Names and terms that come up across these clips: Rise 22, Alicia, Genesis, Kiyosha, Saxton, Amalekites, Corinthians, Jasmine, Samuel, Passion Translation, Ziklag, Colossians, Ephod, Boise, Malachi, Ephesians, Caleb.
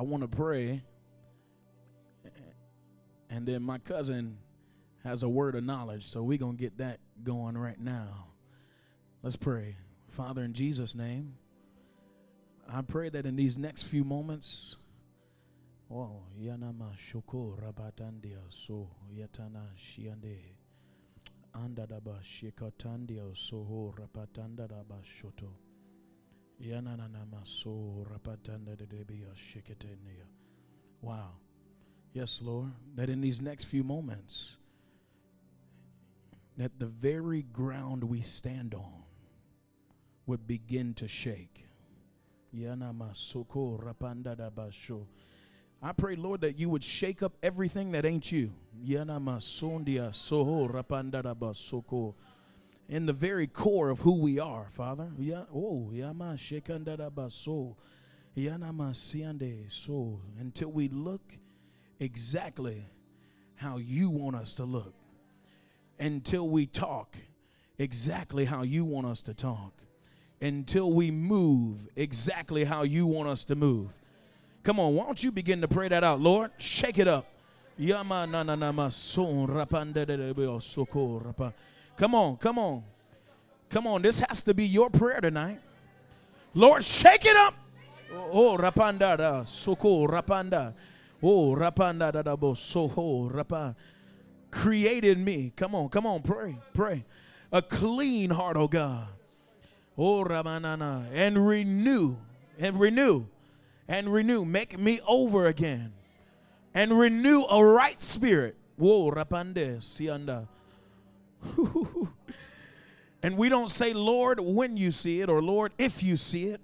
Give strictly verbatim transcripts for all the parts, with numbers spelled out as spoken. I want to pray, and then my cousin has a word of knowledge, so we're going to get that going right now. Let's pray. Father, in Jesus' name, I pray that in these next few moments, oh, yanama shoko rabatandia so yatana shiande andadaba shikatandia soho rapatanda daba shoto yananama so rapatanda debia shiketenia. Wow. Yes, Lord, that in these next few moments, that the very ground we stand on would begin to shake. I pray, Lord, that you would shake up everything that ain't you. In the very core of who we are, Father. Until we look exactly how you want us to look. Until we talk exactly how you want us to talk. Until we move exactly how you want us to move. Come on, why don't you begin to pray that out, Lord? Shake it up. Come on, come on. Come on, this has to be your prayer tonight. Lord, shake it up. Oh, rapanda da soko rapanda. Oh, rapanda da da bo soho rapanda. Created me. Come on, come on, pray, pray. A clean heart, oh God. Oh, Ramanana. And renew, and renew, and renew. Make me over again. And renew a right spirit. Whoa, Rapande, Sianda. And we don't say, Lord, when you see it, or Lord, if you see it.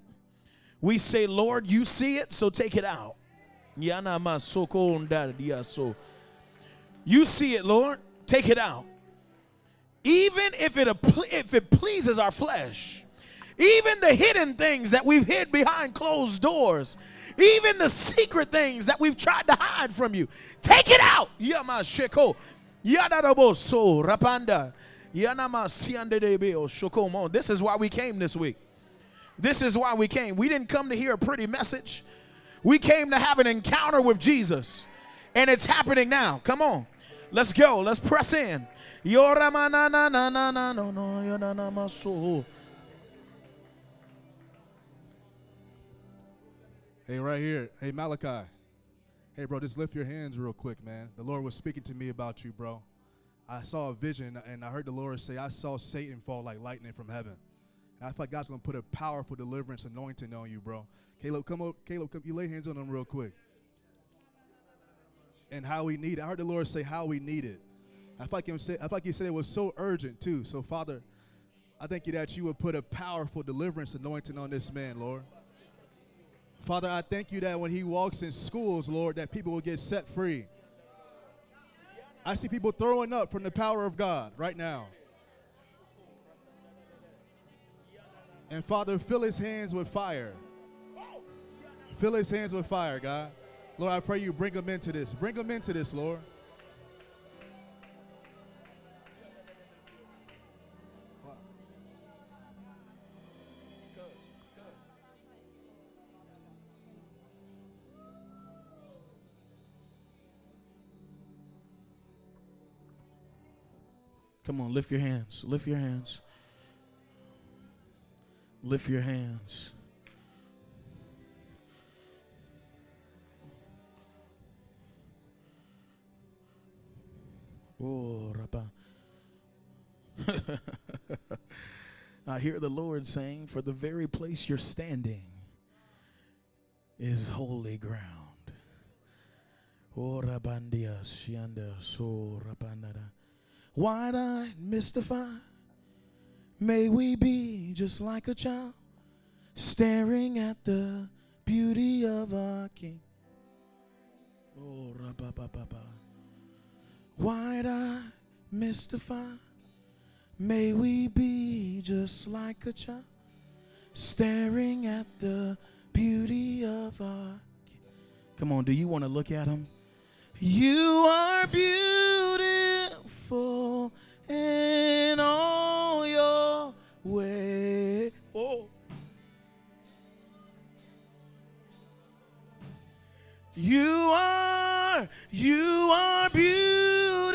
We say, Lord, you see it, so take it out. Yana masoko ndadiya so. You see it, Lord. Take it out. Even if it if it pleases our flesh, even the hidden things that we've hid behind closed doors, even the secret things that we've tried to hide from you, take it out. Yamashiko, yadaraboso, rapanda, yanamasiandebeo, shokomo. This is why we came this week. This is why we came. We didn't come to hear a pretty message. We came to have an encounter with Jesus, and it's happening now. Come on. Let's go. Let's press in. Hey, right here. Hey, Malachi. Hey, bro, just lift your hands real quick, man. The Lord was speaking to me about you, bro. I saw a vision, and I heard the Lord say, I saw Satan fall like lightning from heaven. And I feel like God's going to put a powerful deliverance anointing on you, bro. Caleb, come up. Caleb, come. You lay hands on him real quick. And how we need it. I heard the Lord say how we need it. I feel like, him say, I feel like he said it was so urgent, too. So, Father, I thank you that you would put a powerful deliverance anointing on this man, Lord. Father, I thank you that when he walks in schools, Lord, that people will get set free. I see people throwing up from the power of God right now. And, Father, fill his hands with fire. Fill his hands with fire, God. Lord, I pray you bring them into this. Bring them into this, Lord. Wow. Come on, lift your hands. Lift your hands. Lift your hands. Oh, Rabba. I hear the Lord saying, for the very place you're standing is holy ground. Oh, Rabandia, Shianda, So Rabandada. Wide-eyed, mystified, may we be just like a child, staring at the beauty of our King. Oh, Rabba, Baba. Wide-eyed, mystified, may we be just like a child, staring at the beauty of our... Come on, do you want to look at him? You are beautiful in all your ways. Oh. You are, you are beautiful.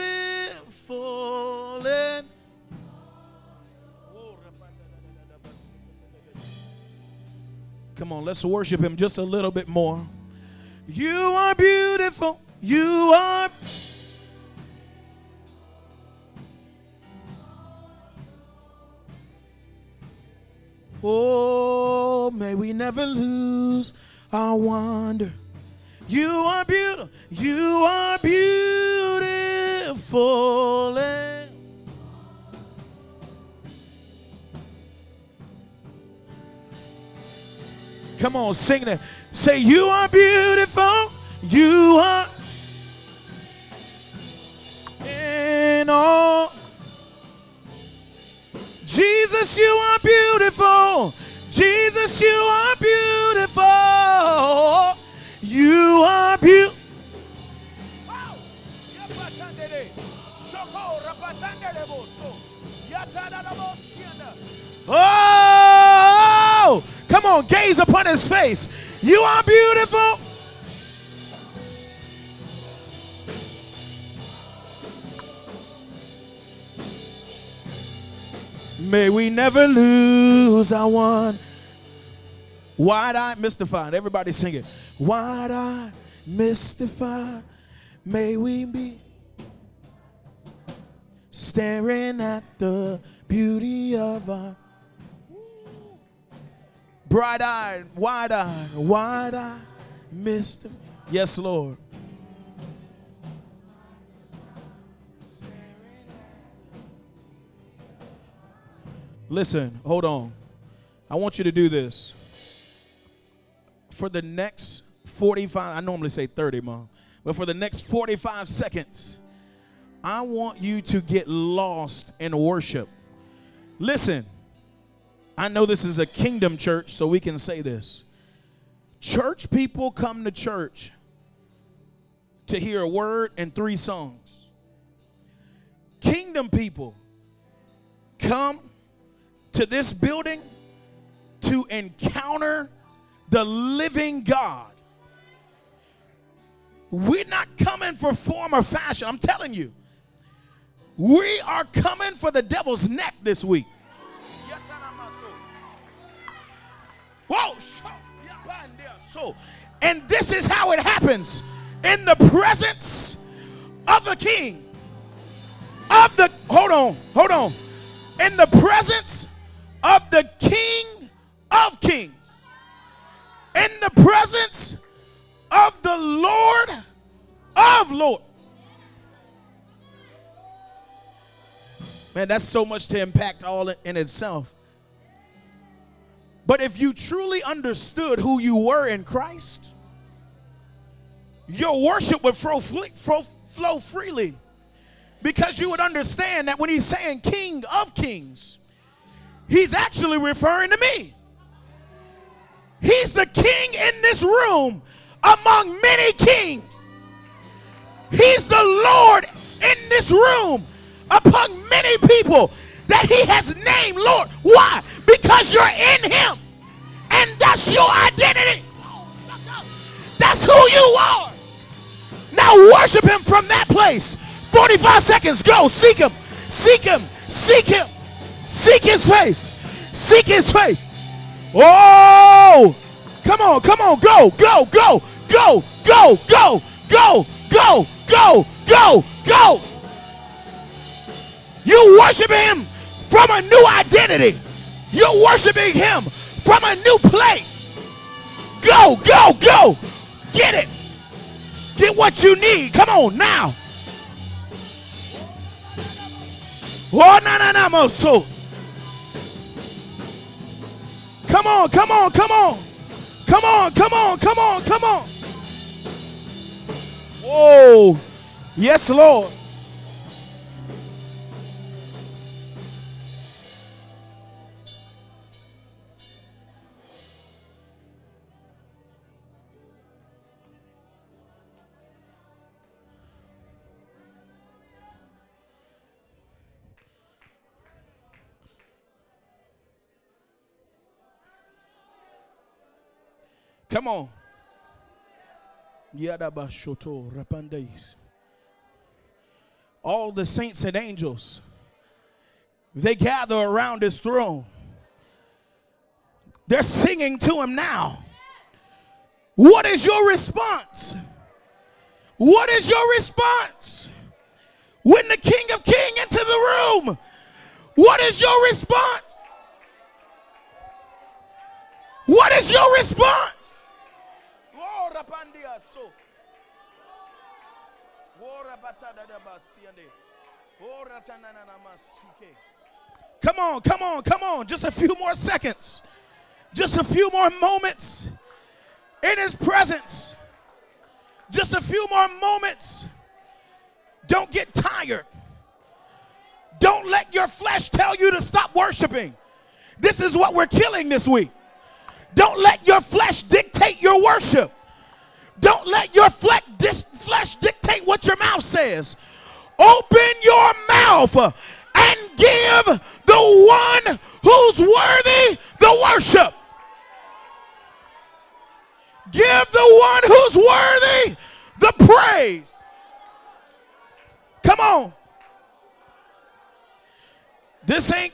And come on, let's worship him just a little bit more. You are beautiful. You are. Oh, may we never lose our wonder. You are beautiful. You are beautiful. And come on, sing that. Say, you are beautiful. You are in all. Jesus, you are beautiful. Jesus, you are beautiful. You are beautiful. Wow. Oh, come on, gaze upon his face. You are beautiful. May we never lose our one. Wide-eyed, mystified. Everybody sing it. Wide-eyed, mystified. May we be staring at the beauty of our. Bright-eyed, wide-eyed, wide-eyed, mystified. Yes, Lord. Listen, hold on. I want you to do this. For the next forty-five, I normally say thirty, Mom, but for the next forty-five seconds, I want you to get lost in worship. Listen, I know this is a kingdom church, so we can say this. Church people come to church to hear a word and three songs. Kingdom people come to this building to encounter the living God. We're not coming for form or fashion. I'm telling you, we are coming for the devil's neck this week. Whoa! So, and this is how it happens in the presence of the King. Of the hold on, hold on, in the presence of the King of Kings, in the presence of the Lord of Lords. Man, that's so much to impact all in itself. But if you truly understood who you were in Christ, your worship would flow, flow, flow freely, because you would understand that when he's saying King of Kings, he's actually referring to me. He's the king in this room among many kings. He's the Lord in this room upon many people that he has named Lord. Why? Because you're in him. And that's your identity. That's who you are. Now worship him from that place. forty-five seconds. Go. Seek him. Seek him. Seek him. Seek his face. Seek his face. Oh, come on, come on, go, go, go, go, go, go, go, go, go, go, go. You worship him from a new identity. You're worshiping him from a new place. Go, go, go. Get it. Get what you need. Come on now. Oh, no, no, no, no, so. Come on, come on, come on. Come on, come on, come on, come on. Whoa. Yes, Lord. Come on. All the saints and angels, they gather around his throne. They're singing to him now. What is your response? What is your response? When the King of Kings into the room, what is your response? What is your response? Come on, come on, come on. Just a few more seconds. Just a few more moments in his presence. Just a few more moments. Don't get tired. Don't let your flesh tell you to stop worshiping. This is what we're killing this week. Don't let your flesh dictate your worship. Don't let your flesh dictate what your mouth says. Open your mouth and give the one who's worthy the worship. Give the one who's worthy the praise. Come on. This ain't,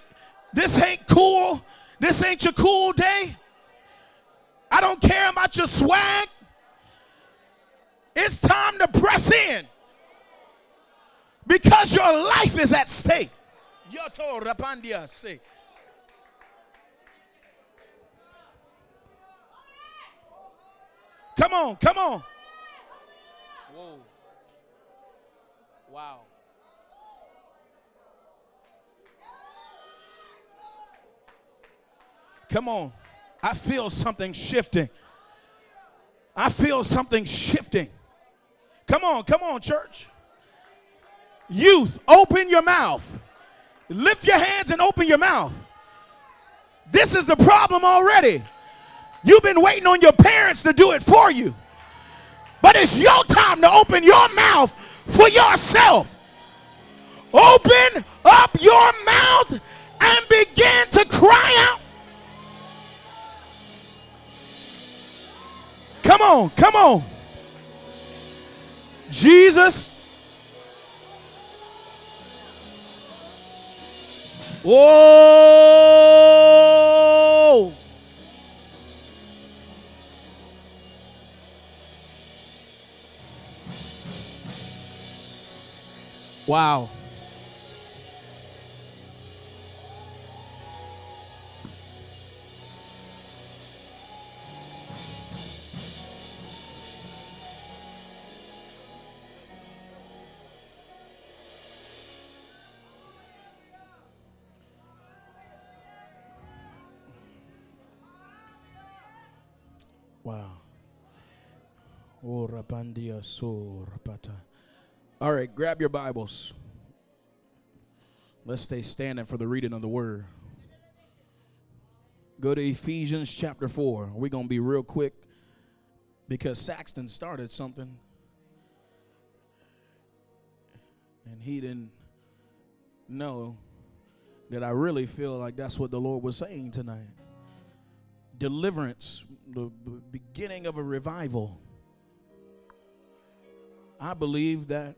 this ain't cool. This ain't your cool day. I don't care about your swag. It's time to press in because your life is at stake. Come on, come on. Whoa. Wow. Come on. I feel something shifting. I feel something shifting. Come on, come on, church. Youth, open your mouth. Lift your hands and open your mouth. This is the problem already. You've been waiting on your parents to do it for you. But it's your time to open your mouth for yourself. Open up your mouth and begin to cry out. Come on, come on. Jesus. Whoa. Wow. Wow. Oh, Rapandia, so Rapata. All right, grab your Bibles. Let's stay standing for the reading of the word. Go to Ephesians chapter four. We're going to be real quick because Saxton started something. And he didn't know that I really feel like that's what the Lord was saying tonight. Deliverance, the beginning of a revival. I believe that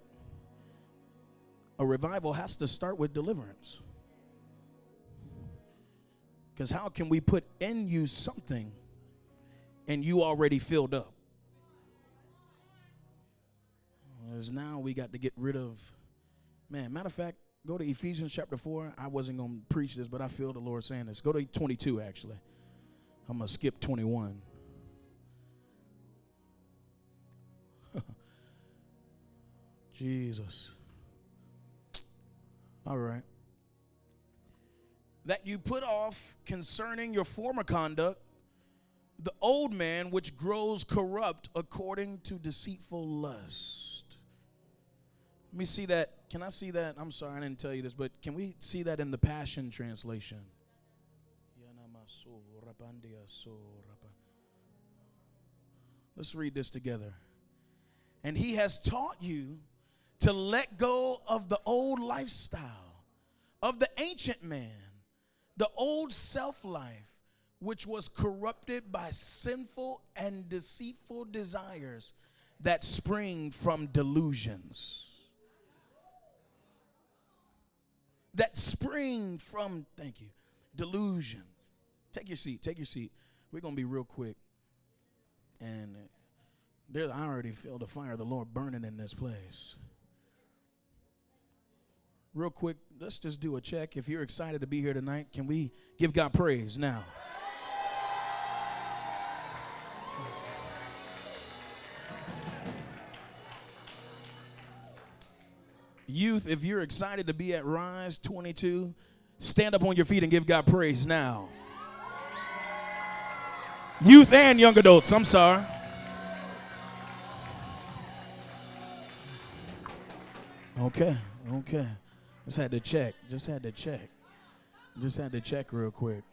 a revival has to start with deliverance. Because how can we put in you something and you already filled up? Because now we got to get rid of, man, matter of fact, go to Ephesians chapter four. I wasn't going to preach this, but I feel the Lord saying this. Go to twenty-two, actually. I'm going to skip twenty-one. Jesus. All right. That you put off concerning your former conduct the old man which grows corrupt according to deceitful lust. Let me see that. Can I see that? I'm sorry I didn't tell you this, but can we see that in the Passion Translation? Let's read this together. And he has taught you to let go of the old lifestyle of the ancient man, the old self-life, which was corrupted by sinful and deceitful desires, that spring from delusions, that spring from, thank you, delusion. Take your seat. Take your seat. We're going to be real quick. And there, I already feel the fire of the Lord burning in this place. Real quick, let's just do a check. If you're excited to be here tonight, can we give God praise now? Youth, if you're excited to be at Rise twenty-two, stand up on your feet and give God praise now. Youth and young adults, I'm sorry. Okay, okay. Just had to check. Just had to check. Just had to check real quick.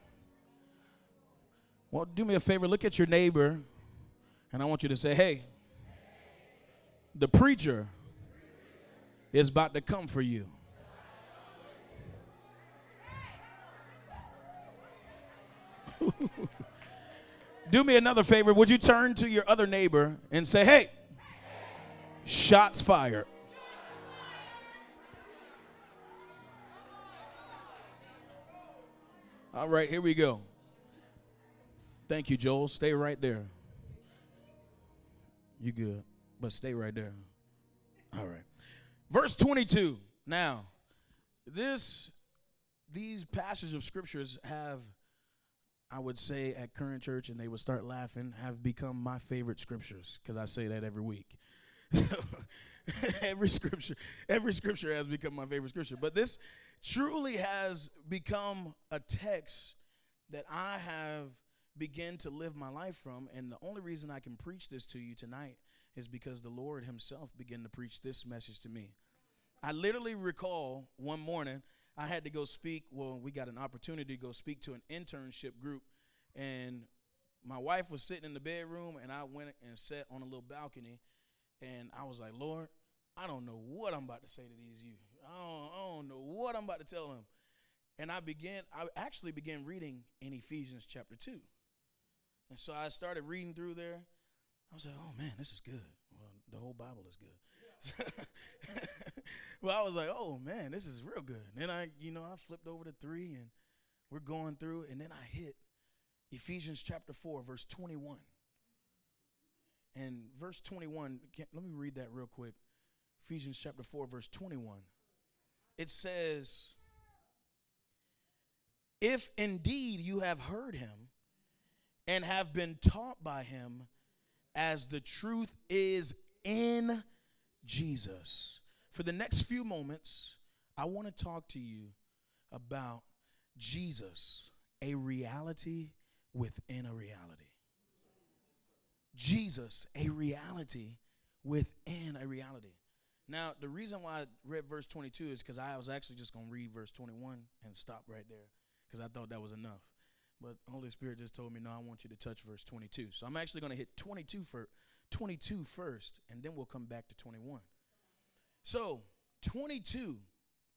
Well, do me a favor. Look at your neighbor, and I want you to say, hey, the preacher is about to come for you. Do me another favor. Would you turn to your other neighbor and say, hey, shots fired. All right, here we go. Thank you, Joel. Stay right there. You good, but stay right there. All right. Verse twenty-two. Now, this, these passages of scriptures have, I would say at Current Church, and they would start laughing, have become my favorite scriptures, because I say that every week. every scripture, every scripture has become my favorite scripture. But this truly has become a text that I have begun to live my life from. And the only reason I can preach this to you tonight is because the Lord himself began to preach this message to me. I literally recall one morning I had to go speak. Well, we got an opportunity to go speak to an internship group. And my wife was sitting in the bedroom, and I went and sat on a little balcony. And I was like, Lord, I don't know what I'm about to say to these youth. I don't, I don't know what I'm about to tell them. And I began, I actually began reading in Ephesians chapter two. And so I started reading through there. I was like, oh, man, this is good. Well, the whole Bible is good. Yeah. Well, I was like, oh, man, this is real good. And then I, you know, I flipped over to three, and we're going through. And then I hit Ephesians chapter four, verse twenty-one. And verse twenty-one, let me read that real quick. Ephesians chapter four, verse twenty-one. It says, if indeed you have heard him and have been taught by him as the truth is in Jesus. For the next few moments, I want to talk to you about Jesus, a reality within a reality. Jesus, a reality within a reality. Now, the reason why I read verse twenty-two is because I was actually just going to read verse twenty-one and stop right there because I thought that was enough. But the Holy Spirit just told me, no, I want you to touch verse twenty-two. So I'm actually going to hit twenty-two, for, twenty-two first, and then we'll come back to twenty-one. So twenty-two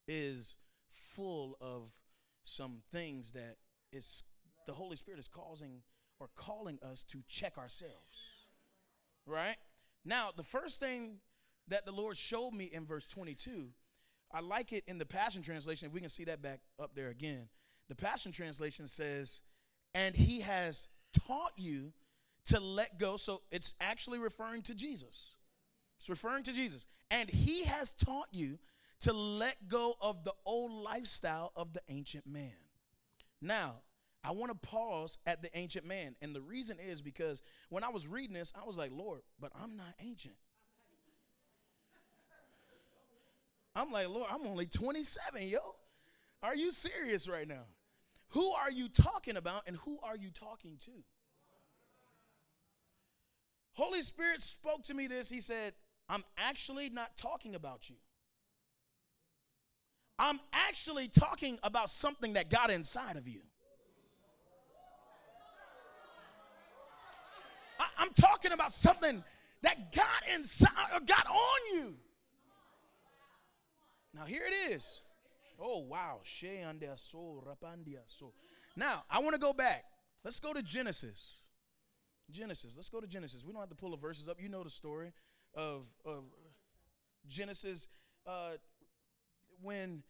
is full of some things that is the Holy Spirit is causing or calling us to check ourselves, right? Now, the first thing that the Lord showed me in verse twenty-two, I like it in the Passion Translation. If we can see that back up there again. The Passion Translation says, and he has taught you to let go. So it's actually referring to Jesus. It's referring to Jesus. And he has taught you to let go of the old lifestyle of the ancient man. Now, I want to pause at the ancient man. And the reason is because when I was reading this, I was like, Lord, but I'm not ancient. I'm like, Lord, I'm only twenty-seven, yo. Are you serious right now? Who are you talking about and who are you talking to? Holy Spirit spoke to me this. He said, I'm actually not talking about you. I'm actually talking about something that got inside of you. I, I'm talking about something that got inside or got on you. Now, here it is. Oh, wow. Now, I want to go back. Let's go to Genesis. Genesis. Let's go to Genesis. We don't have to pull the verses up. You know the story. of, of Genesis, uh, when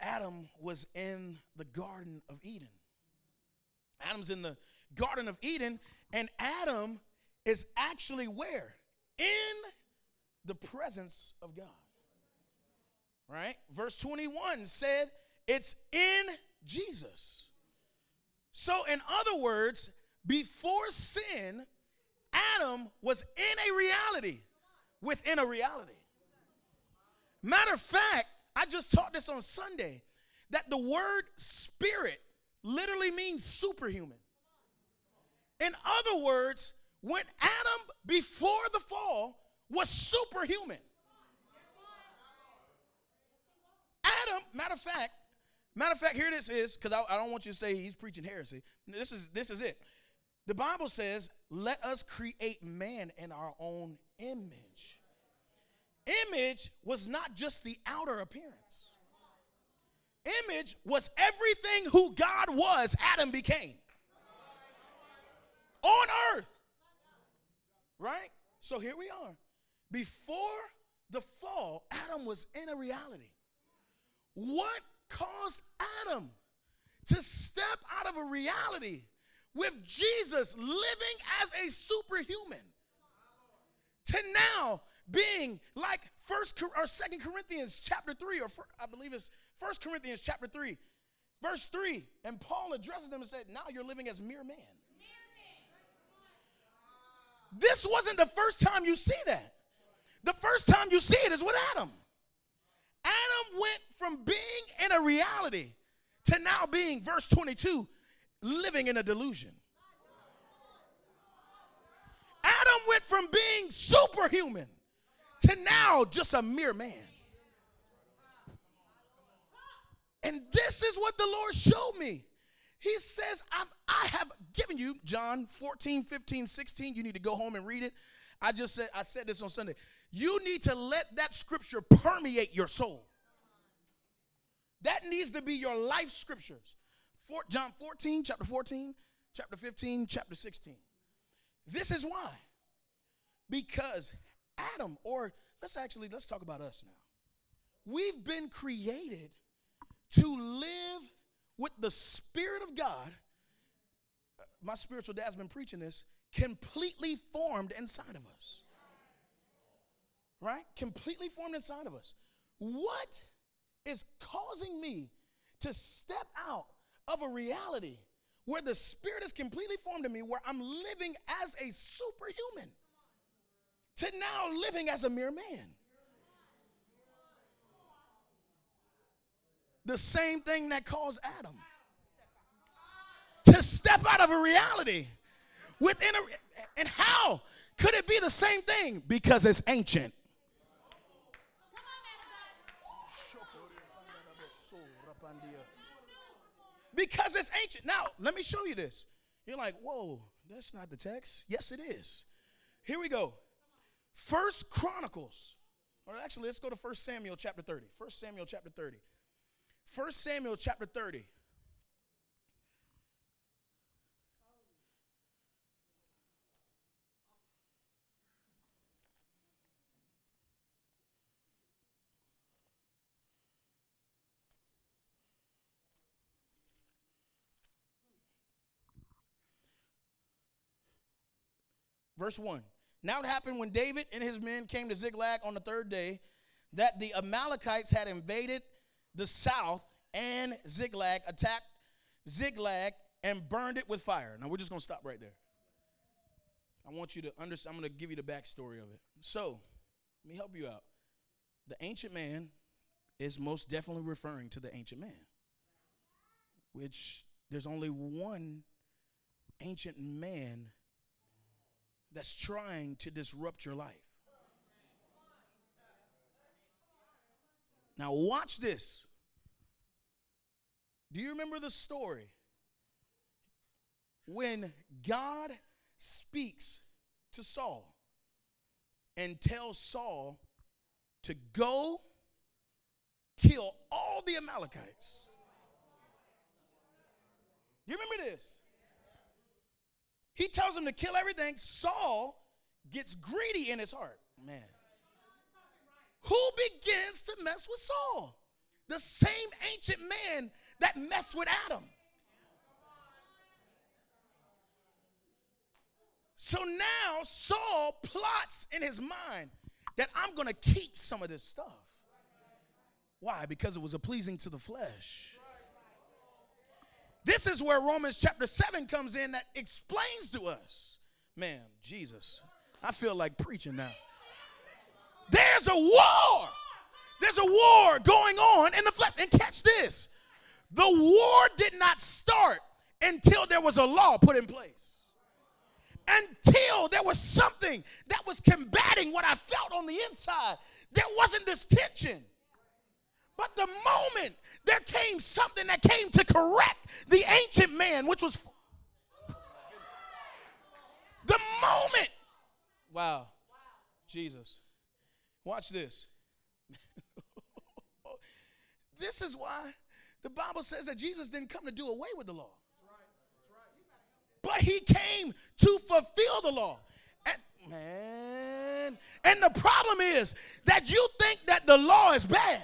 Adam was in the Garden of Eden. Adam's in the Garden of Eden, and Adam is actually where? In the presence of God. Right? Verse twenty-one said, it's in Jesus. So in other words, before sin, Adam was in a reality within a reality. Matter of fact, I just taught this on Sunday, that the word spirit literally means superhuman. In other words, when Adam, before the fall, was superhuman. Adam, matter of fact, matter of fact, here this is, because I, I don't want you to say he's preaching heresy. This is, this is it. The Bible says, let us create man in our own image. Image was not just the outer appearance. Image was everything who God was, Adam became. On earth. Right? So here we are. Before the fall, Adam was in a reality. What caused Adam to step out of a reality with Jesus living as a superhuman to now being like First or Second Corinthians chapter three, or first, I believe it's First Corinthians chapter three, verse three, and Paul addresses them and said, "Now you're living as mere man." This wasn't the first time you see that. The first time you see it is with Adam. Adam went from being in a reality to now being, verse twenty-two, living in a delusion. Adam went from being superhuman to now just a mere man. And this is what the Lord showed me. He says, I'm, I have given you, John fourteen, fifteen, sixteen. You need to go home and read it. I just said, I said this on Sunday. You need to let that scripture permeate your soul. That needs to be your life scriptures. For, John fourteen, chapter fourteen, chapter fifteen, chapter sixteen. This is why. Because Adam, or let's actually, let's talk about us now. We've been created to live with the Spirit of God. My spiritual dad's been preaching this, completely formed inside of us. Right? Completely formed inside of us. What is causing me to step out of a reality where the Spirit is completely formed in me, where I'm living as a superhuman, to now living as a mere man? The same thing that caused Adam to step out of a reality within a, and how could it be the same thing? Because it's ancient. Because it's ancient. Now, let me show you this. You're like, whoa, that's not the text. Yes, it is. Here we go. First Chronicles. Or actually, let's go to First Samuel chapter thirty. First Samuel chapter thirty. First Samuel chapter thirty. Verse one. Now it happened when David and his men came to Ziklag on the third day that the Amalekites had invaded the south, and Ziklag attacked Ziklag and burned it with fire. Now we're just going to stop right there. I want you to understand. I'm going to give you the backstory of it. So let me help you out. The ancient man is most definitely referring to the ancient man, which there's only one ancient man that's trying to disrupt your life. Now watch this. Do you remember the story when God speaks to Saul and tells Saul to go kill all the Amalekites? Do you remember this? He tells him to kill everything. Saul gets greedy in his heart. Man. Who begins to mess with Saul? The same ancient man that messed with Adam. So now Saul plots in his mind that I'm going to keep some of this stuff. Why? Because it was a pleasing to the flesh. This is where Romans chapter seven comes in that explains to us. Man, Jesus, I feel like preaching now. There's a war. There's a war going on in the flesh. And catch this. The war did not start until there was a law put in place. Until there was something that was combating what I felt on the inside. There wasn't this tension. But the moment there came something that came to correct the ancient man, which was the moment. Wow. Jesus. Watch this. This is why the Bible says that Jesus didn't come to do away with the law. But he came to fulfill the law. And, man, and the problem is that you think that the law is bad.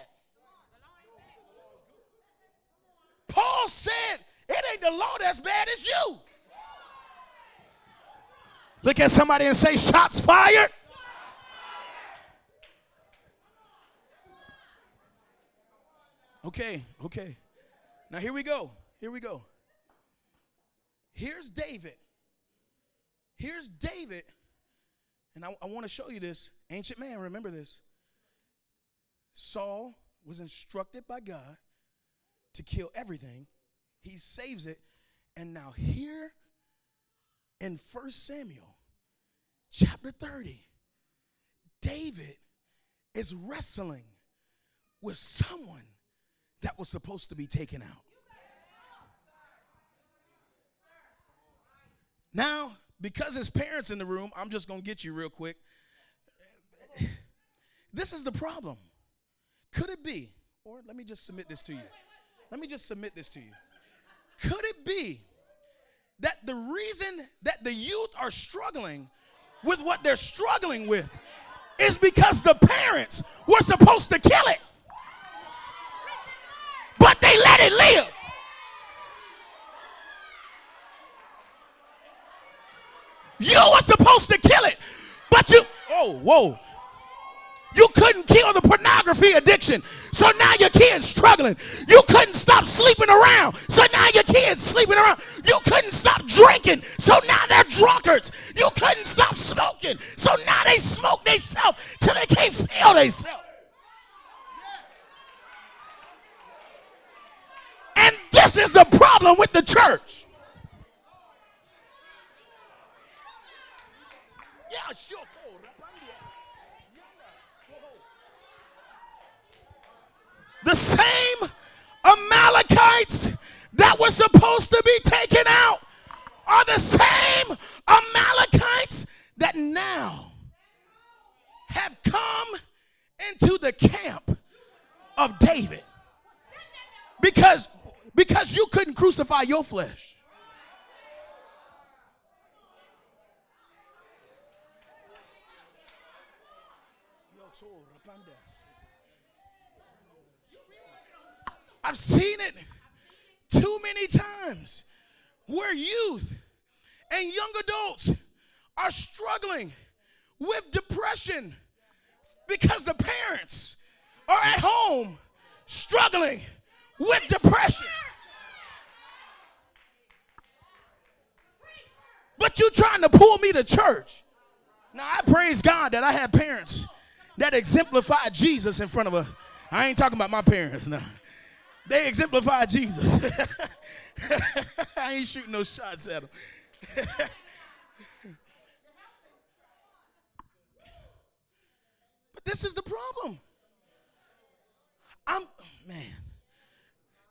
Paul said, it ain't the law that's bad, it's you. Look at somebody and say, shots fired. Okay, okay. Now here we go. Here we go. Here's David. Here's David. And I, I want to show you this. Ancient man, remember this. Saul was instructed by God to kill everything. He saves it. And now here in First Samuel chapter thirty, David is wrestling with someone that was supposed to be taken out. Now, because his parents in the room, I'm just going to get you real quick. This is the problem. Could it be, or let me just submit this to you. Let me just submit this to you. Could it be that the reason that the youth are struggling with what they're struggling with is because the parents were supposed to kill it, but they let it live? You were supposed to kill it, but you, oh, whoa. You couldn't kill the pornography addiction, so now your kid's struggling. You couldn't stop sleeping around, so now your kid's sleeping around. You couldn't stop drinking, so now they're drunkards. You couldn't stop smoking, so now they smoke themselves till they can't feel themselves. And this is the problem with the church. Yeah, sure. The same Amalekites that were supposed to be taken out are the same Amalekites that now have come into the camp of David. Because, because you couldn't crucify your flesh. I've seen it too many times where youth and young adults are struggling with depression because the parents are at home struggling with depression. But you trying to pull me to church. Now, I praise God that I have parents that exemplify Jesus in front of us. I ain't talking about my parents now. They exemplify Jesus. I ain't shooting no shots at them. But this is the problem. I'm, man.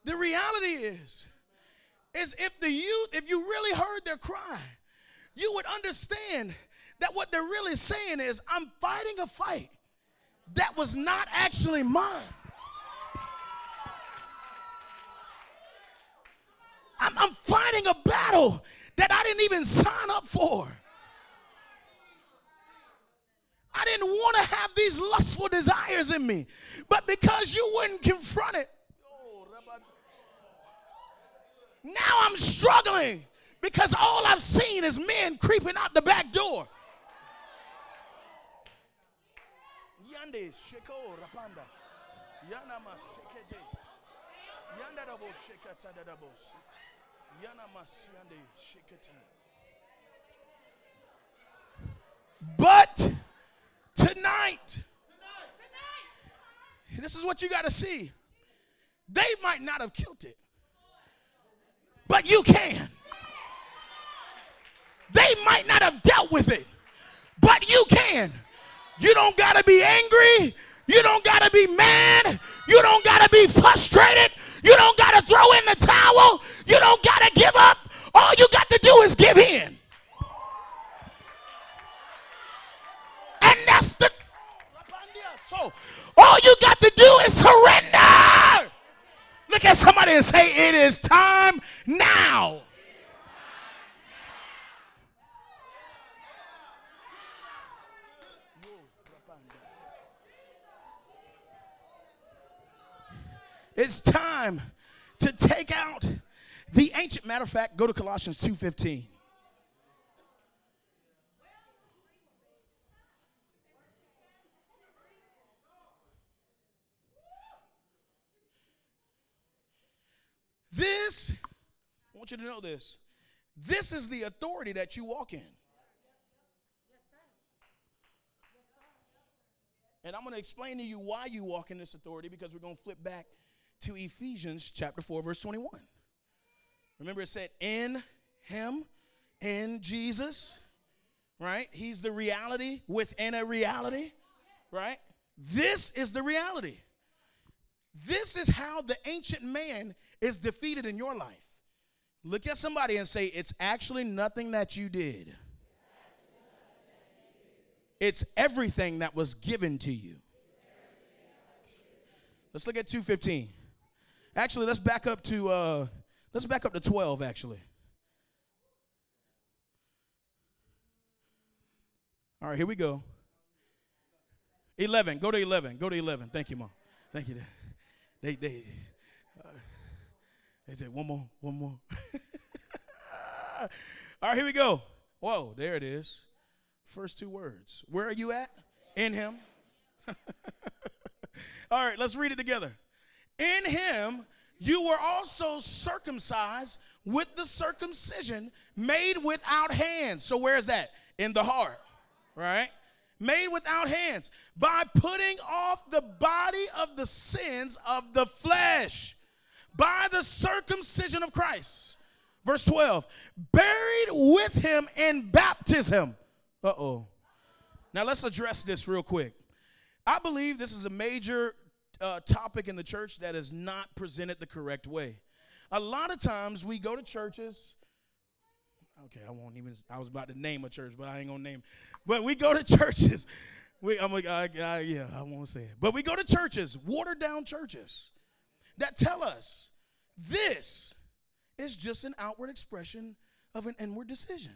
The reality is, is if the youth, if you really heard their cry, you would understand that what they're really saying is, I'm fighting a fight that was not actually mine. I'm, I'm fighting a battle that I didn't even sign up for. I didn't want to have these lustful desires in me. But because you wouldn't confront it, now I'm struggling because all I've seen is men creeping out the back door. But tonight, tonight, tonight, this is what you got to see. They might not have killed it, but you can. They might not have dealt with it, but you can. You don't got to be angry. You don't got to be mad. You don't got to be frustrated. You don't got to throw in the towel. You don't got to give up. All you got to do is give in. And that's the... So all you got to do is surrender. Look at somebody and say, it is time now. It's time to take out the ancient. Matter of fact, go to Colossians two fifteen. This, I want you to know this. This is the authority that you walk in. And I'm going to explain to you why you walk in this authority, because we're going to flip back to Ephesians chapter four, verse twenty-one. Remember it said, in him, in Jesus, right? He's the reality within a reality, right? This is the reality. This is how the ancient man is defeated in your life. Look at somebody and say, it's actually nothing that you did. It's everything that was given to you. Let's look at two fifteen. Actually, let's back up to uh, let's back up to twelve, actually. All right, here we go. eleven. Go to eleven. Go to eleven. Thank you, Mom. Thank you, Dad. They, they, uh, they said, one more, one more. All right, here we go. Whoa, there it is. First two words. Where are you at? In him. All right, let's read it together. In him you were also circumcised with the circumcision made without hands. So where is that? In the heart, right? Made without hands, by putting off the body of the sins of the flesh by the circumcision of Christ. Verse twelve, buried with him in baptism. Uh-oh. Now let's address this real quick. I believe this is a major uh, topic in the church that is not presented the correct way. A lot of times we go to churches. Okay, I won't even. I was about to name a church, but I ain't gonna name it. But we go to churches. We, I'm like, uh, uh, yeah, I won't say it. But we go to churches, watered down churches, that tell us this is just an outward expression of an inward decision.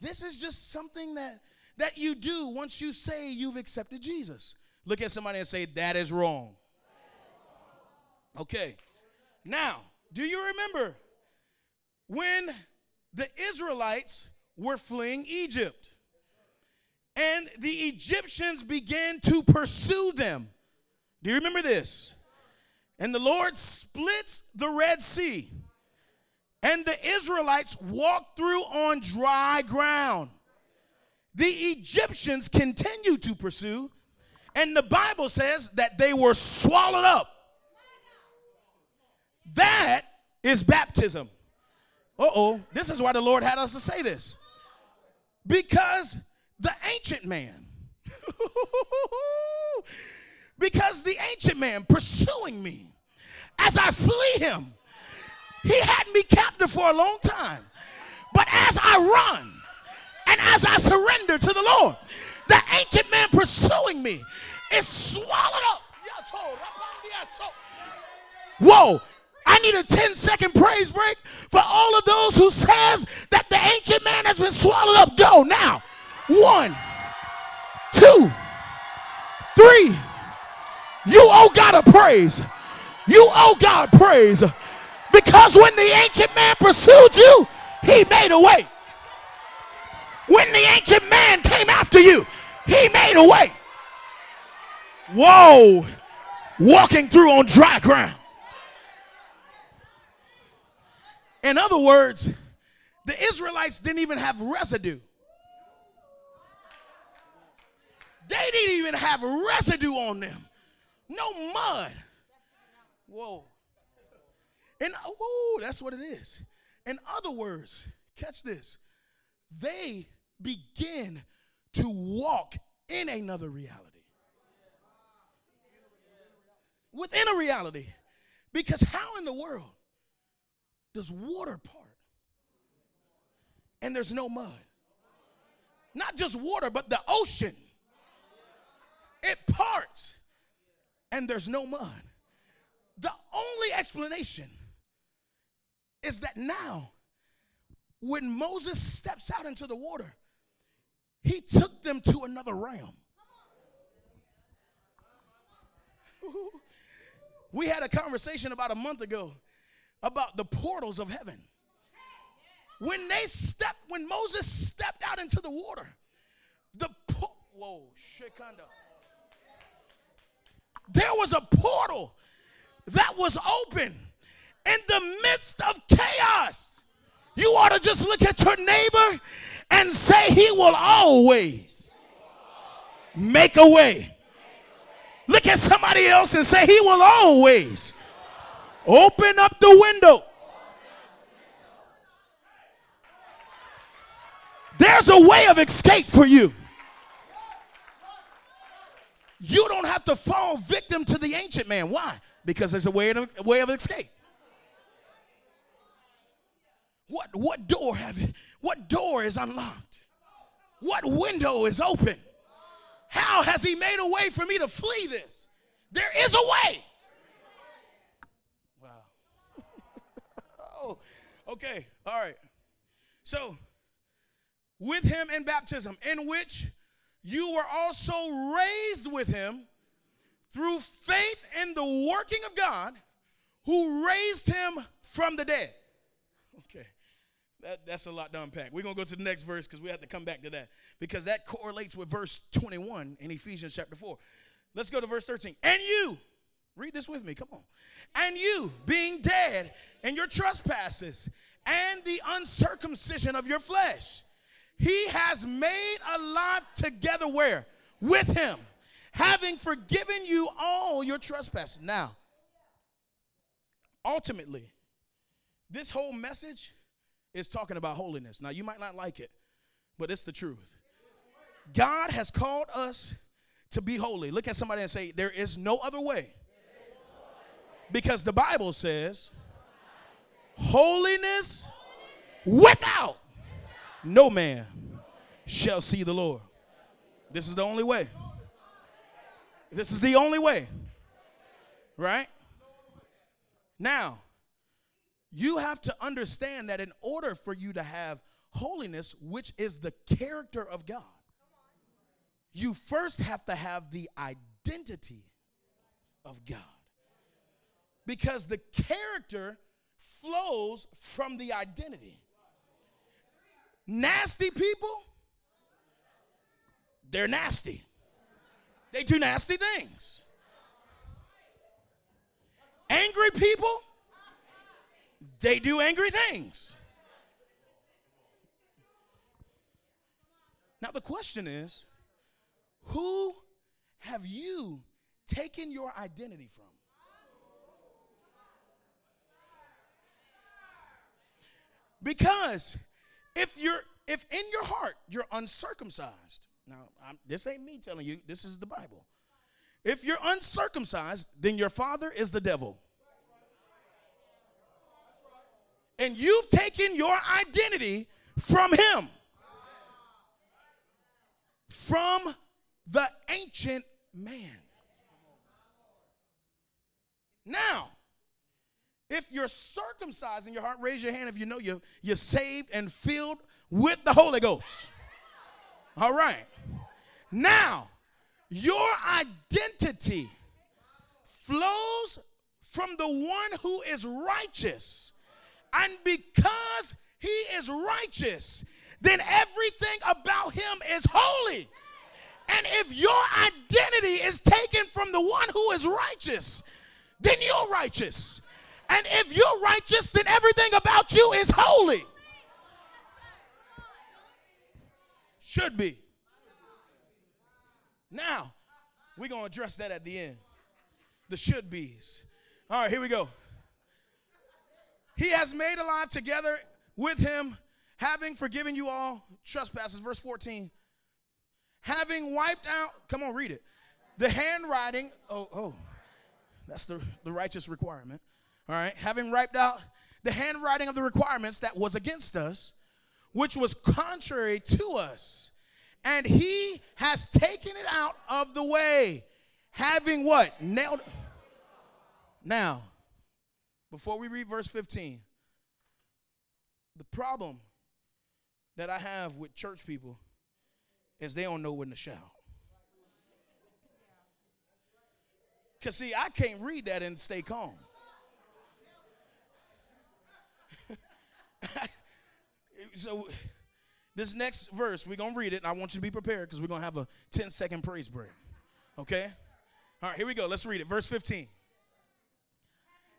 This is just something that. that you do once you say you've accepted Jesus. Look at somebody and say, that is wrong. Okay. Now, do you remember when the Israelites were fleeing Egypt and the Egyptians began to pursue them? Do you remember this? And the Lord splits the Red Sea and the Israelites walked through on dry ground. The Egyptians continue to pursue, and the Bible says that they were swallowed up. That is baptism. Uh-oh, this is why the Lord had us to say this. Because the ancient man, because the ancient man pursuing me, as I flee him, he had me captive for a long time. But as I run, and as I surrender to the Lord, the ancient man pursuing me is swallowed up. Whoa, I need a ten-second praise break for all of those who says that the ancient man has been swallowed up. Go now. One, two, three. You owe God a praise. You owe God praise. Because when the ancient man pursued you, he made a way. When the ancient man came after you, he made a way. Whoa. Walking through on dry ground. In other words, the Israelites didn't even have residue. They didn't even have residue on them. No mud. Whoa. And oh, that's what it is. In other words, catch this. They begin to walk in another reality. Within a reality. Because how in the world does water part and there's no mud? Not just water, but the ocean. It parts and there's no mud. The only explanation is that now when Moses steps out into the water, he took them to another realm. We had a conversation about a month ago about the portals of heaven. When they stepped, when Moses stepped out into the water, the po- whoa, shekanda. There was a portal that was open in the midst of chaos. You ought to just look at your neighbor and say, he will always make a way. Look at somebody else and say, he will always open up the window. There's a way of escape for you. You don't have to fall victim to the ancient man. Why? Because there's a way of, a way of escape. What, what door have you, what door is unlocked? What window is open? How has he made a way for me to flee this? There is a way. Wow. Oh, okay. All right. So, with him in baptism, in which you were also raised with him through faith in the working of God who raised him from the dead. Okay, that, that's a lot to unpack. We're going to go to the next verse because we have to come back to that because that correlates with verse twenty-one in Ephesians chapter four. Let's go to verse thirteen. And you, read this with me, come on. And you, being dead in your trespasses and the uncircumcision of your flesh, he has made alive together where? With him, having forgiven you all your trespasses. Now, ultimately, this whole message is talking about holiness. Now, you might not like it, but it's the truth. God has called us to be holy. Look at somebody and say, there is no other way. Because the Bible says, holiness without no man shall see the Lord. This is the only way. This is the only way. Right? Now, you have to understand that in order for you to have holiness, which is the character of God, you first have to have the identity of God. Because the character flows from the identity. Nasty people, they're nasty. They do nasty things. Angry people, they do angry things. Now the question is, who have you taken your identity from? Because If you're, if in your heart you're uncircumcised, now I'm, this ain't me telling you, this is the Bible. If you're uncircumcised, then your father is the devil. And you've taken your identity from him. From the ancient man. Now, if you're circumcised in your heart, raise your hand if you know you're, you're saved and filled with the Holy Ghost. All right. Now, Your identity flows from the one who is righteous. And because he is righteous, then everything about him is holy. And if your identity is taken from the one who is righteous, then you're righteous. And if you're righteous, then everything about you is holy. Should be. Now, we're going to address that at the end. The should be's. All right, here we go. He has made alive together with him, having forgiven you all trespasses. Verse fourteen. Having wiped out, come on, read it. The handwriting, oh, oh, that's the, the righteous requirement. All right, having wiped out the handwriting of the requirements that was against us, which was contrary to us. And he has taken it out of the way. Having what? Nailed. Now, before we read verse fifteen, the problem that I have with church people is they don't know when to shout. Because, see, I can't read that and stay calm. So this next verse, we're going to read it, and I want you to be prepared because we're going to have a ten-second praise break. Okay? All right, here we go. Let's read it. Verse fifteen.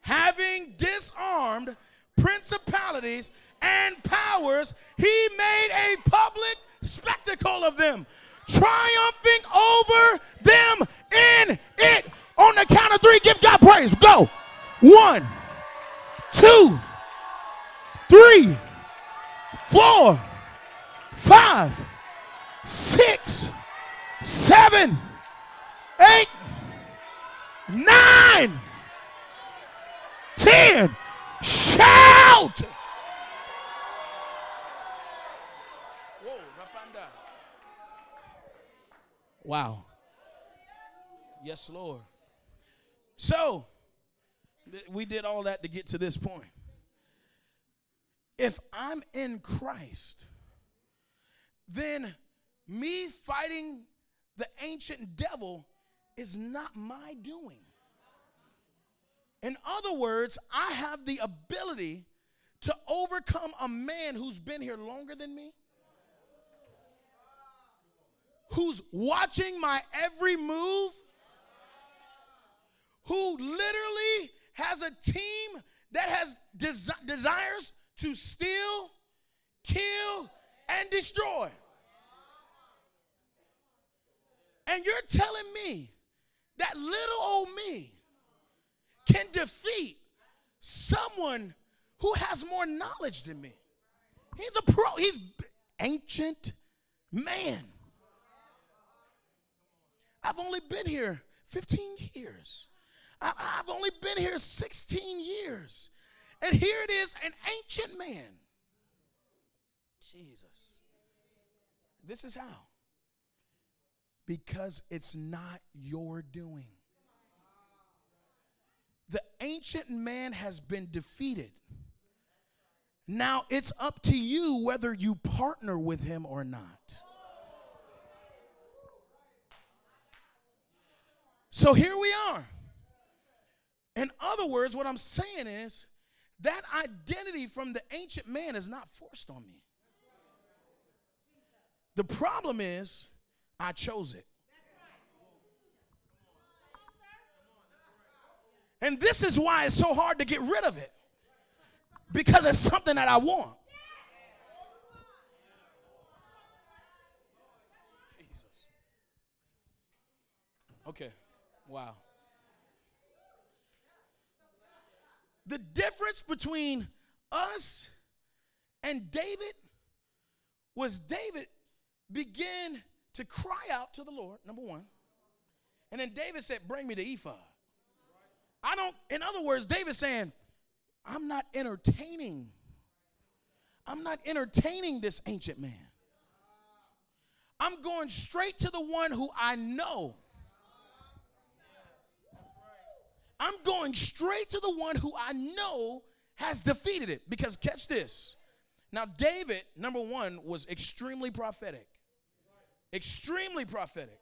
Having disarmed principalities and powers, he made a public spectacle of them, triumphing over them in it. On the count of three, give God praise. Go. One, two, three, four, five, six, seven, eight, nine, ten. Shout! Wow. Yes, Lord. So, th- we did all that to get to this point. If I'm in Christ, then me fighting the ancient devil is not my doing. In other words, I have the ability to overcome a man who's been here longer than me, who's watching my every move, who literally has a team that has desi- desires to steal, kill, and destroy. And you're telling me that little old me can defeat someone who has more knowledge than me. He's a pro, he's ancient man. I've only been here fifteen years. I, I've only been here sixteen years. And here it is, an ancient man. Jesus. This is how. Because it's not your doing. The ancient man has been defeated. Now it's up to you whether you partner with him or not. So here we are. In other words, what I'm saying is, that identity from the ancient man is not forced on me. The problem is, I chose it. And this is why it's so hard to get rid of it. Because it's something that I want. Jesus. Okay. Wow. The difference between us and David was David began to cry out to the Lord, number one. And then David said, bring me the ephod. I don't, in other words, David's saying, I'm not entertaining. I'm not entertaining this ancient man. I'm going straight to the one who I know. I'm going straight to the one who I know has defeated it. Because catch this. Now, David, number one, was extremely prophetic. Extremely prophetic.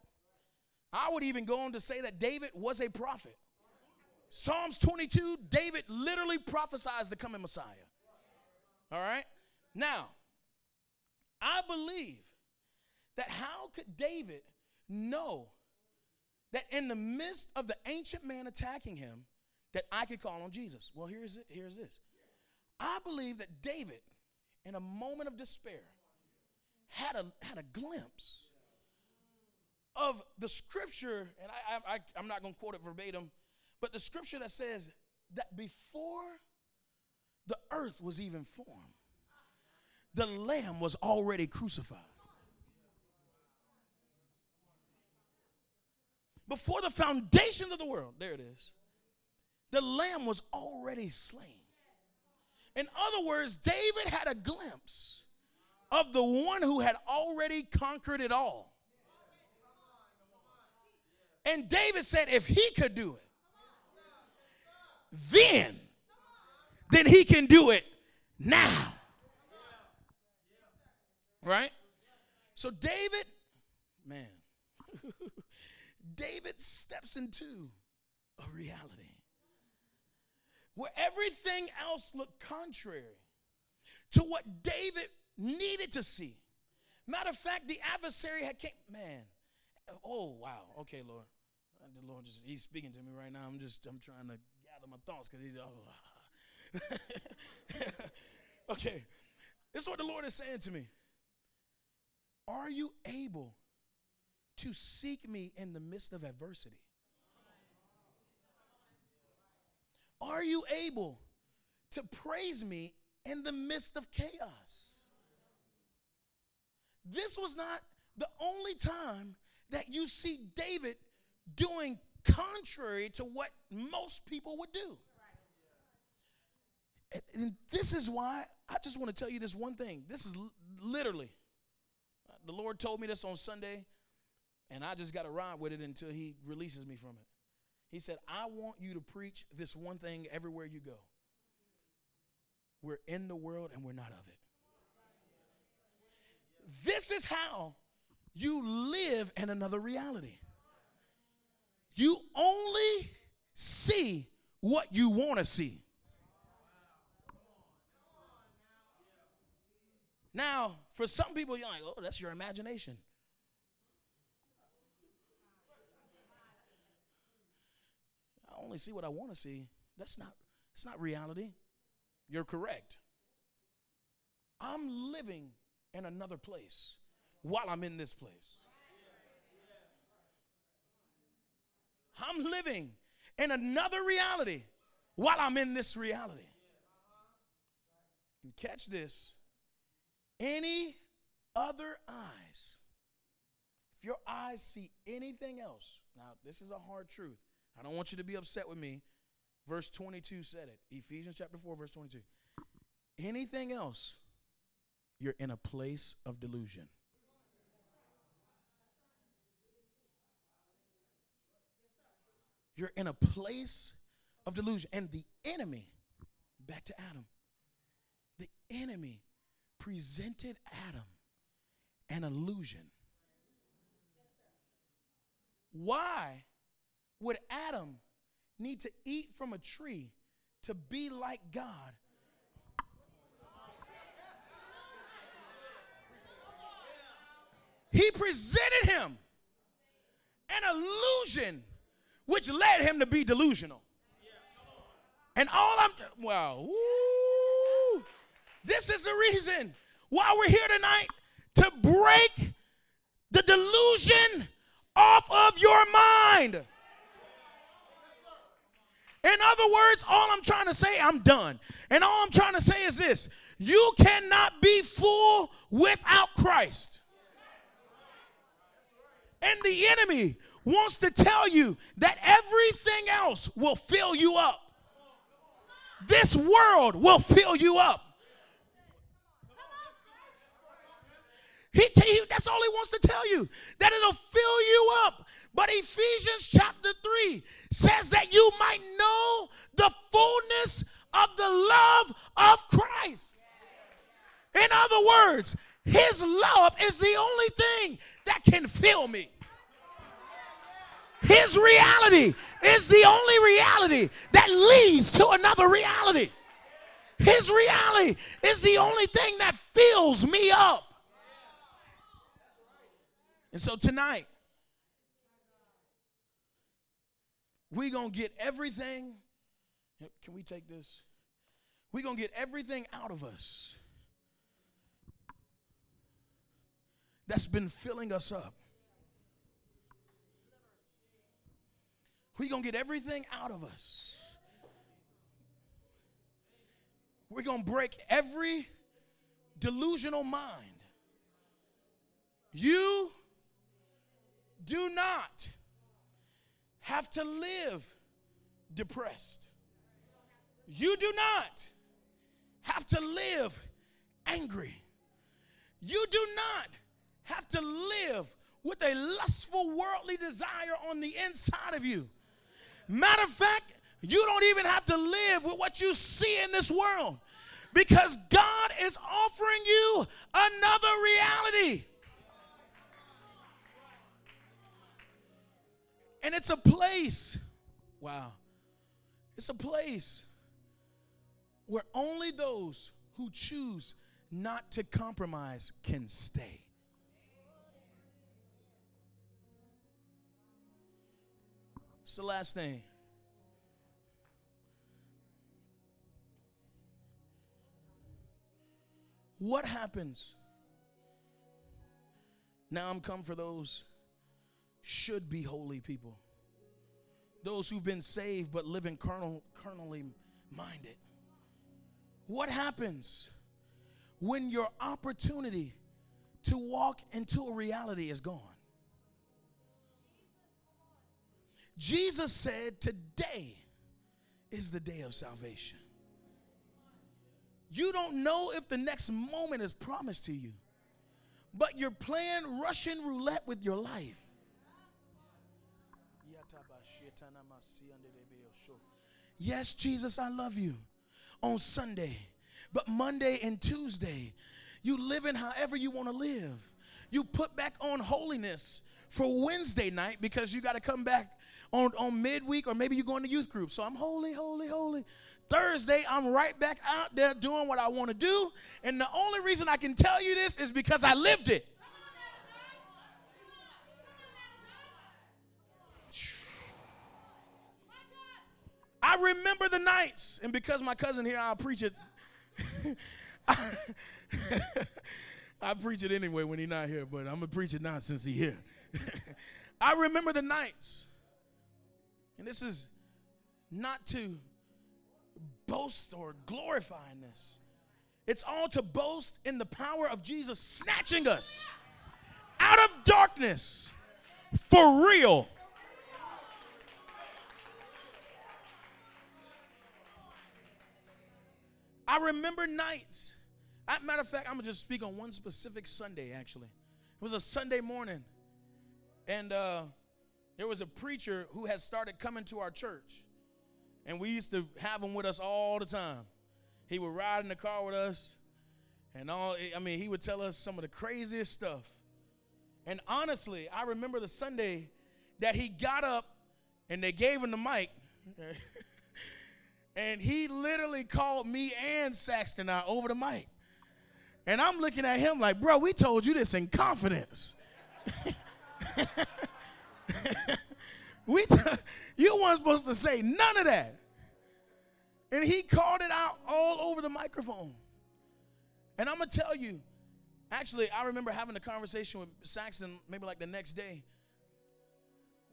I would even go on to say that David was a prophet. Psalms twenty-two, David literally prophesies the coming Messiah. All right? Now, I believe that how could David know that in the midst of the ancient man attacking him, that I could call on Jesus? Well, here's it, here's this. I believe that David, in a moment of despair, had a, had a glimpse of the scripture, and I, I, I'm not going to quote it verbatim, but the scripture that says that before the earth was even formed, the Lamb was already crucified. Before the foundations of the world, there it is, the Lamb was already slain. In other words, David had a glimpse of the one who had already conquered it all. And David said, if he could do it, then, then he can do it now. Right? So David, man, David steps into a reality where everything else looked contrary to what David needed to see. Matter of fact, the adversary had came, man, oh, wow, okay, Lord. The Lord, just, he's speaking to me right now. I'm just, I'm trying to gather my thoughts because he's, oh. Okay, this is what the Lord is saying to me. Are you able to seek me in the midst of adversity? Are you able to praise me in the midst of chaos? This was not the only time that you see David doing contrary to what most people would do. And this is why I just want to tell you this one thing. This is literally, the Lord told me this on Sunday, and I just got to ride with it until he releases me from it. He said, I want you to preach this one thing everywhere you go. We're in the world and we're not of it. This is how you live in another reality. You only see what you want to see. Now, for some people, you're like, oh, that's your imagination. Only see what I want to see. That's not, it's not reality. You're correct. I'm living in another place while I'm in this place. I'm living in another reality while I'm in this reality. And catch this. Any other eyes, if your eyes see anything else, now this is a hard truth. I don't want you to be upset with me. Verse twenty-two said it. Ephesians chapter four, verse twenty-two. Anything else, you're in a place of delusion. You're in a place of delusion. And the enemy, back to Adam, the enemy presented Adam an illusion. Why would Adam need to eat from a tree to be like God? He presented him an illusion which led him to be delusional. And all I'm, wow, woo, this is the reason why we're here tonight, to break the delusion off of your mind. In other words, all I'm trying to say, I'm done. And all I'm trying to say is this. You cannot be full without Christ. And the enemy wants to tell you that everything else will fill you up. This world will fill you up. He, he that's all he wants to tell you, that it'll fill you up. But Ephesians chapter three says that you might know the fullness of the love of Christ. In other words, his love is the only thing that can fill me. His reality is the only reality that leads to another reality. His reality is the only thing that fills me up. And so tonight, we're going to get everything. Can we take this? We're going to get everything out of us that's been filling us up. We're going to get everything out of us. We're going to break every delusional mind. You do not have to live depressed. You do not have to live angry. You do not have to live with a lustful worldly desire on the inside of you. Matter of fact, you don't even have to live with what you see in this world, because God is offering you another reality. And it's a place, wow, it's a place where only those who choose not to compromise can stay. It's the last thing. What happens? Now I'm come for those should be holy people. Those who've been saved but living carnal, carnally minded. What happens when your opportunity to walk into a reality is gone? Jesus said today is the day of salvation. You don't know if the next moment is promised to you, but you're playing Russian roulette with your life. Yes, Jesus, I love you on Sunday, but Monday and Tuesday, you living however you want to live. You put back on holiness for Wednesday night because you got to come back on, on midweek, or maybe you're going to youth group. So I'm holy, holy, holy. Thursday, I'm right back out there doing what I want to do. And the only reason I can tell you this is because I lived it. I remember the nights. And because my cousin here, I'll preach it. I, I preach it anyway when he's not here, but I'm going to preach it now since he's here. I remember the nights. And this is not to boast or glorify in this. It's all to boast in the power of Jesus snatching us out of darkness for real. I remember nights. As a matter of fact, I'm going to just speak on one specific Sunday, actually. It was a Sunday morning. And uh there was a preacher who had started coming to our church, and we used to have him with us all the time. He would ride in the car with us, and all I mean, he would tell us some of the craziest stuff. And honestly, I remember the Sunday that he got up and they gave him the mic, and he literally called me and Saxton out over the mic. And I'm looking at him like, bro, we told you this in confidence. We t- you weren't supposed to say none of that. And he called it out all over the microphone. And I'm going to tell you, actually, I remember having a conversation with Saxton maybe like the next day.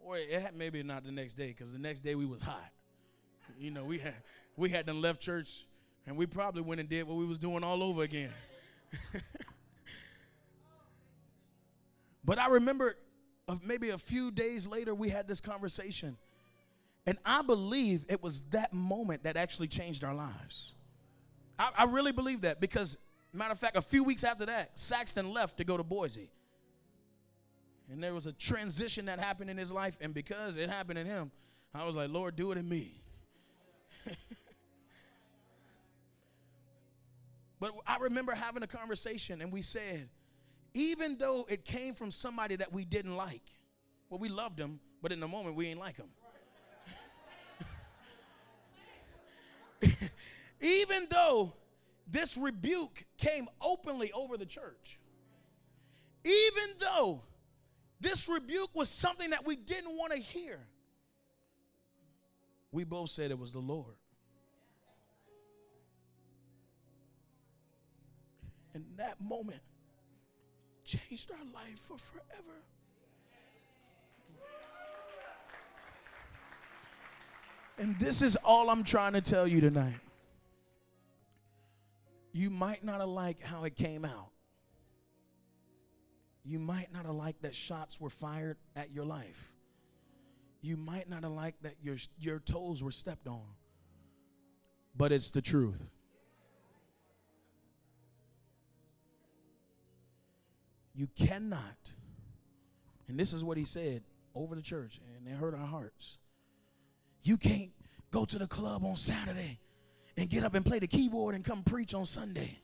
Or it had, maybe not the next day, because the next day we was hot. You know, we had we had done left church, and we probably went and did what we was doing all over again. But I remember... Of maybe a few days later, we had this conversation. And I believe it was that moment that actually changed our lives. I, I really believe that, because, matter of fact, a few weeks after that, Saxton left to go to Boise. And there was a transition that happened in his life. And because it happened in him, I was like, Lord, do it in me. But I remember having a conversation, and we said, even though it came from somebody that we didn't like, Well, we loved him, but in the moment, we ain't like him. Even though this rebuke came openly over the church, even though this rebuke was something that we didn't want to hear, we both said it was the Lord. And that moment changed our life for forever. And this is all I'm trying to tell you tonight. You might not have liked how it came out. You might not have liked that shots were fired at your life. You might not have liked that your, your toes were stepped on. But it's the truth. You cannot, and this is what he said over the church, and it hurt our hearts. You can't go to the club on Saturday and get up and play the keyboard and come preach on Sunday.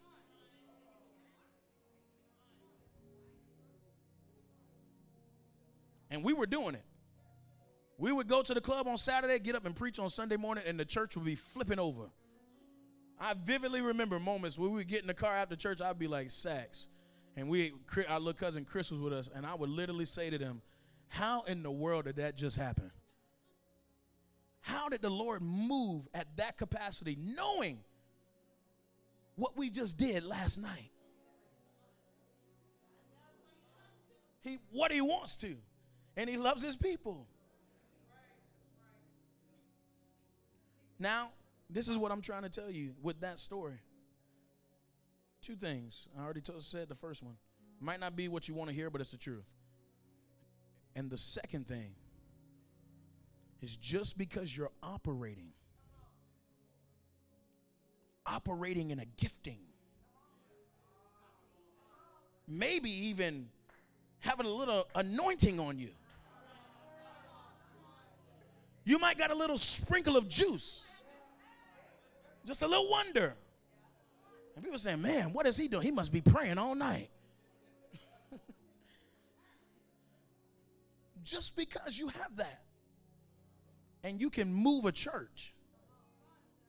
And we were doing it. We would go to the club on Saturday, get up and preach on Sunday morning, and the church would be flipping over. I vividly remember moments where we would get in the car after church, I'd be like, Sax. And we, our little cousin Chris was with us, and I would literally say to them, how in the world did that just happen? How did the Lord move at that capacity, knowing what we just did last night? He, what he wants to, and he loves his people. Now, this is what I'm trying to tell you with that story. Two things. I already told, said the first one. Might not be what you want to hear, but it's the truth. And the second thing, it's just because you're operating, operating in a gifting, maybe even having a little anointing on you. You might got a little sprinkle of juice, just a little wonder. And people saying, man, what is he doing? He must be praying all night. Just because you have that. And you can move a church,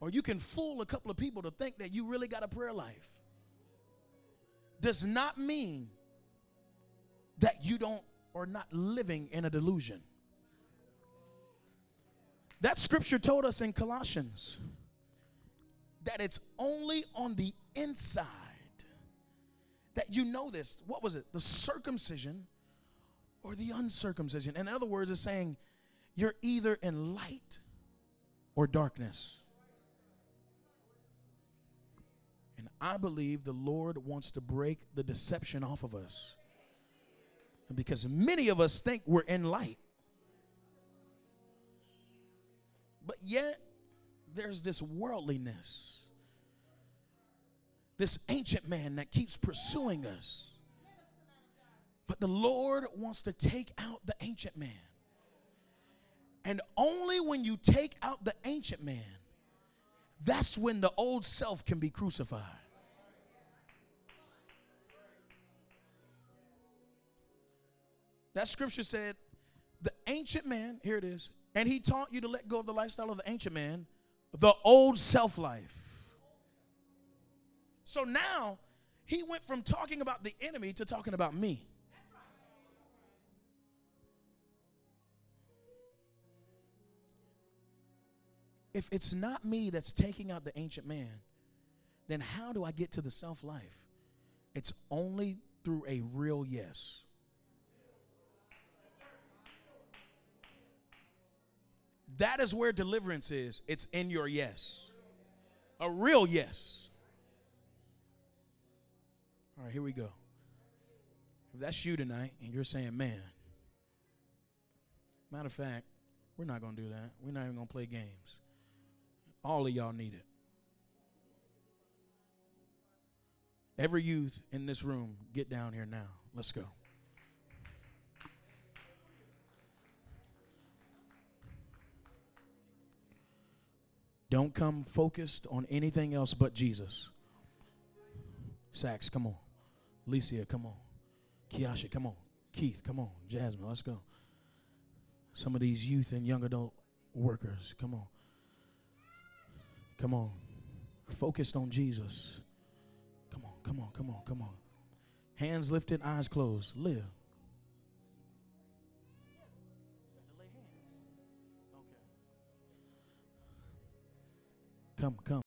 or you can fool a couple of people to think that you really got a prayer life, does not mean that you don't or not living in a delusion. That scripture told us in Colossians that it's only on the inside that you know this. What was it? The circumcision or the uncircumcision. In other words, it's saying, you're either in light or darkness. And I believe the Lord wants to break the deception off of us. And because many of us think we're in light. But yet, there's this worldliness. This ancient man that keeps pursuing us. But the Lord wants to take out the ancient man. And only when you take out the ancient man, that's when the old self can be crucified. That scripture said, the ancient man, here it is, and he taught you to let go of the lifestyle of the ancient man, the old self-life. So now, he went from talking about the enemy to talking about me. If it's not me that's taking out the ancient man, then how do I get to the self-life? It's only through a real yes. That is where deliverance is. It's in your yes. A real yes. All right, here we go. If that's you tonight and you're saying, man, matter of fact, we're not going to do that. We're not even going to play games. All of y'all need it. Every youth in this room, get down here now. Let's go. Don't come focused on anything else but Jesus. Sax, come on. Alicia, come on. Kiyosha, come on. Keith, come on. Jasmine, let's go. some of these youth and young adult workers. Come on. Come on. Focused on Jesus. Come on, come on, come on, come on. Hands lifted, eyes closed. Live. Come, come.